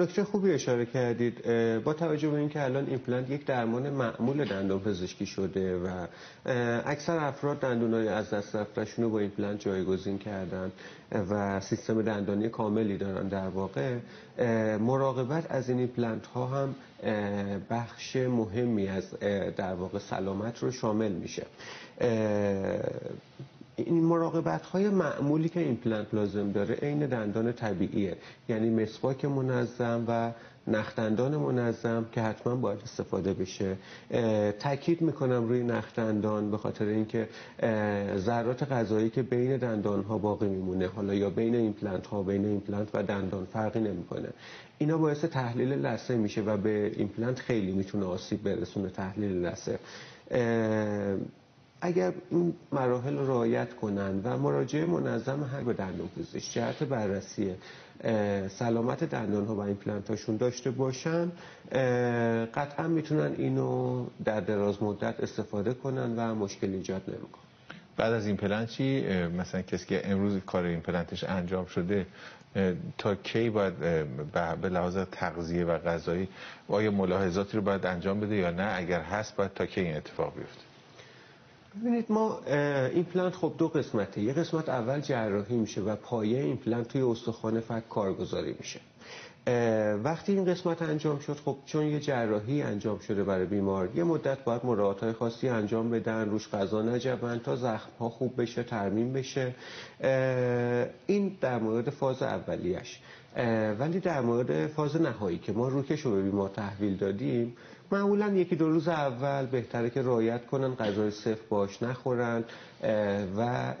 نکته خوبی اشاره کردید. با توجه به اینکه الان ایمپلنت یک درمان معمول دندانپزشکی شده و اکثر افراد دندونای از دست رفته‌شون رو با ایمپلنت جایگزین کردن و سیستم دندانی کاملی دارن، در واقع مراقبت از این ایمپلنت ها هم بخش مهمی از در واقع سلامت رو شامل میشه. این مراقبت های معمولی که ایمپلنت لازم داره عین دندان طبیعیه، یعنی مسواک منظم و نخدندان منظم که حتما باید استفاده بشه. تاکید میکنم روی نخدندان به خاطر اینکه ذرات غذایی که بین دندان ها باقی میمونه، حالا یا بین ایمپلنت ها، بین ایمپلنت و دندان فرقی نمیکنه، اینا باعث تحلیل لثه میشه و به ایمپلنت خیلی میتونه آسیب برسونه تحلیل لثه. اگر این مراحل را رعایت کنند و مراجعه منظم هر به دندانپزشک جهت بررسی سلامت دندان ها و ایمپلنت هاشون داشته باشن، قطعا میتونن اینو در دراز مدت استفاده کنن و مشکل ایجاد نمیکنن. بعد از ایمپلنت چی؟ مثلا کسی که امروز کار ایمپلنتش انجام شده تا کی باید به لحاظ تغذیه و غذایی آیا ملاحظاتی رو باید انجام بده یا نه؟ اگر هست باید تا کی این اتفاق بیفته؟ ببینید ما ایمپلنت خب دو قسمته. یه قسمت اول جراحی میشه و پایه ایمپلنت توی استخوان فک کارگزاری میشه. وقتی این قسمت انجام شد، خب چون یه جراحی انجام شده برای بیمار، یه مدت باید مراعات‌های خاصی انجام بدن، روش غذا نجوند تا زخم‌ها خوب بشه، ترمیم بشه. این در مورد فاز اولیش. ولی در مورد فاز نهایی که ما روکش رو به بیمار تحویل دادیم، معمولا یکی دو روز اول بهتره که رعایت کنن، غذای سفت باش نخورن و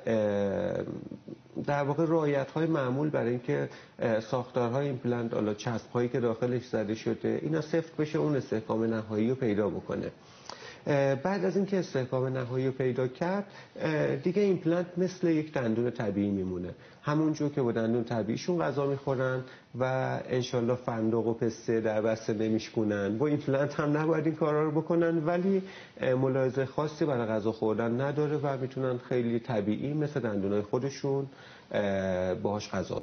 در واقع رعایت‌های معمول برای اینکه ساختارهای ایمپلنت، حالا چسب‌هایی که داخلش زده شده، اینا سفت بشه، اون استحکام نهایی رو پیدا بکنه. بعد از اینکه استحکام نهایی رو پیدا کرد، دیگه ایمپلنت مثل یک دندون طبیعی میمونه. همونجور که با دندون طبیعیشون غذا میخورن و انشالله فندق و پسته در بسته نمیشکنن، با ایمپلنت هم نباید این کارا رو بکنن، ولی ملاحظه خاصی برای غذا خوردن نداره و میتونن خیلی طبیعی مثل دندونای خودشون باهاش غذا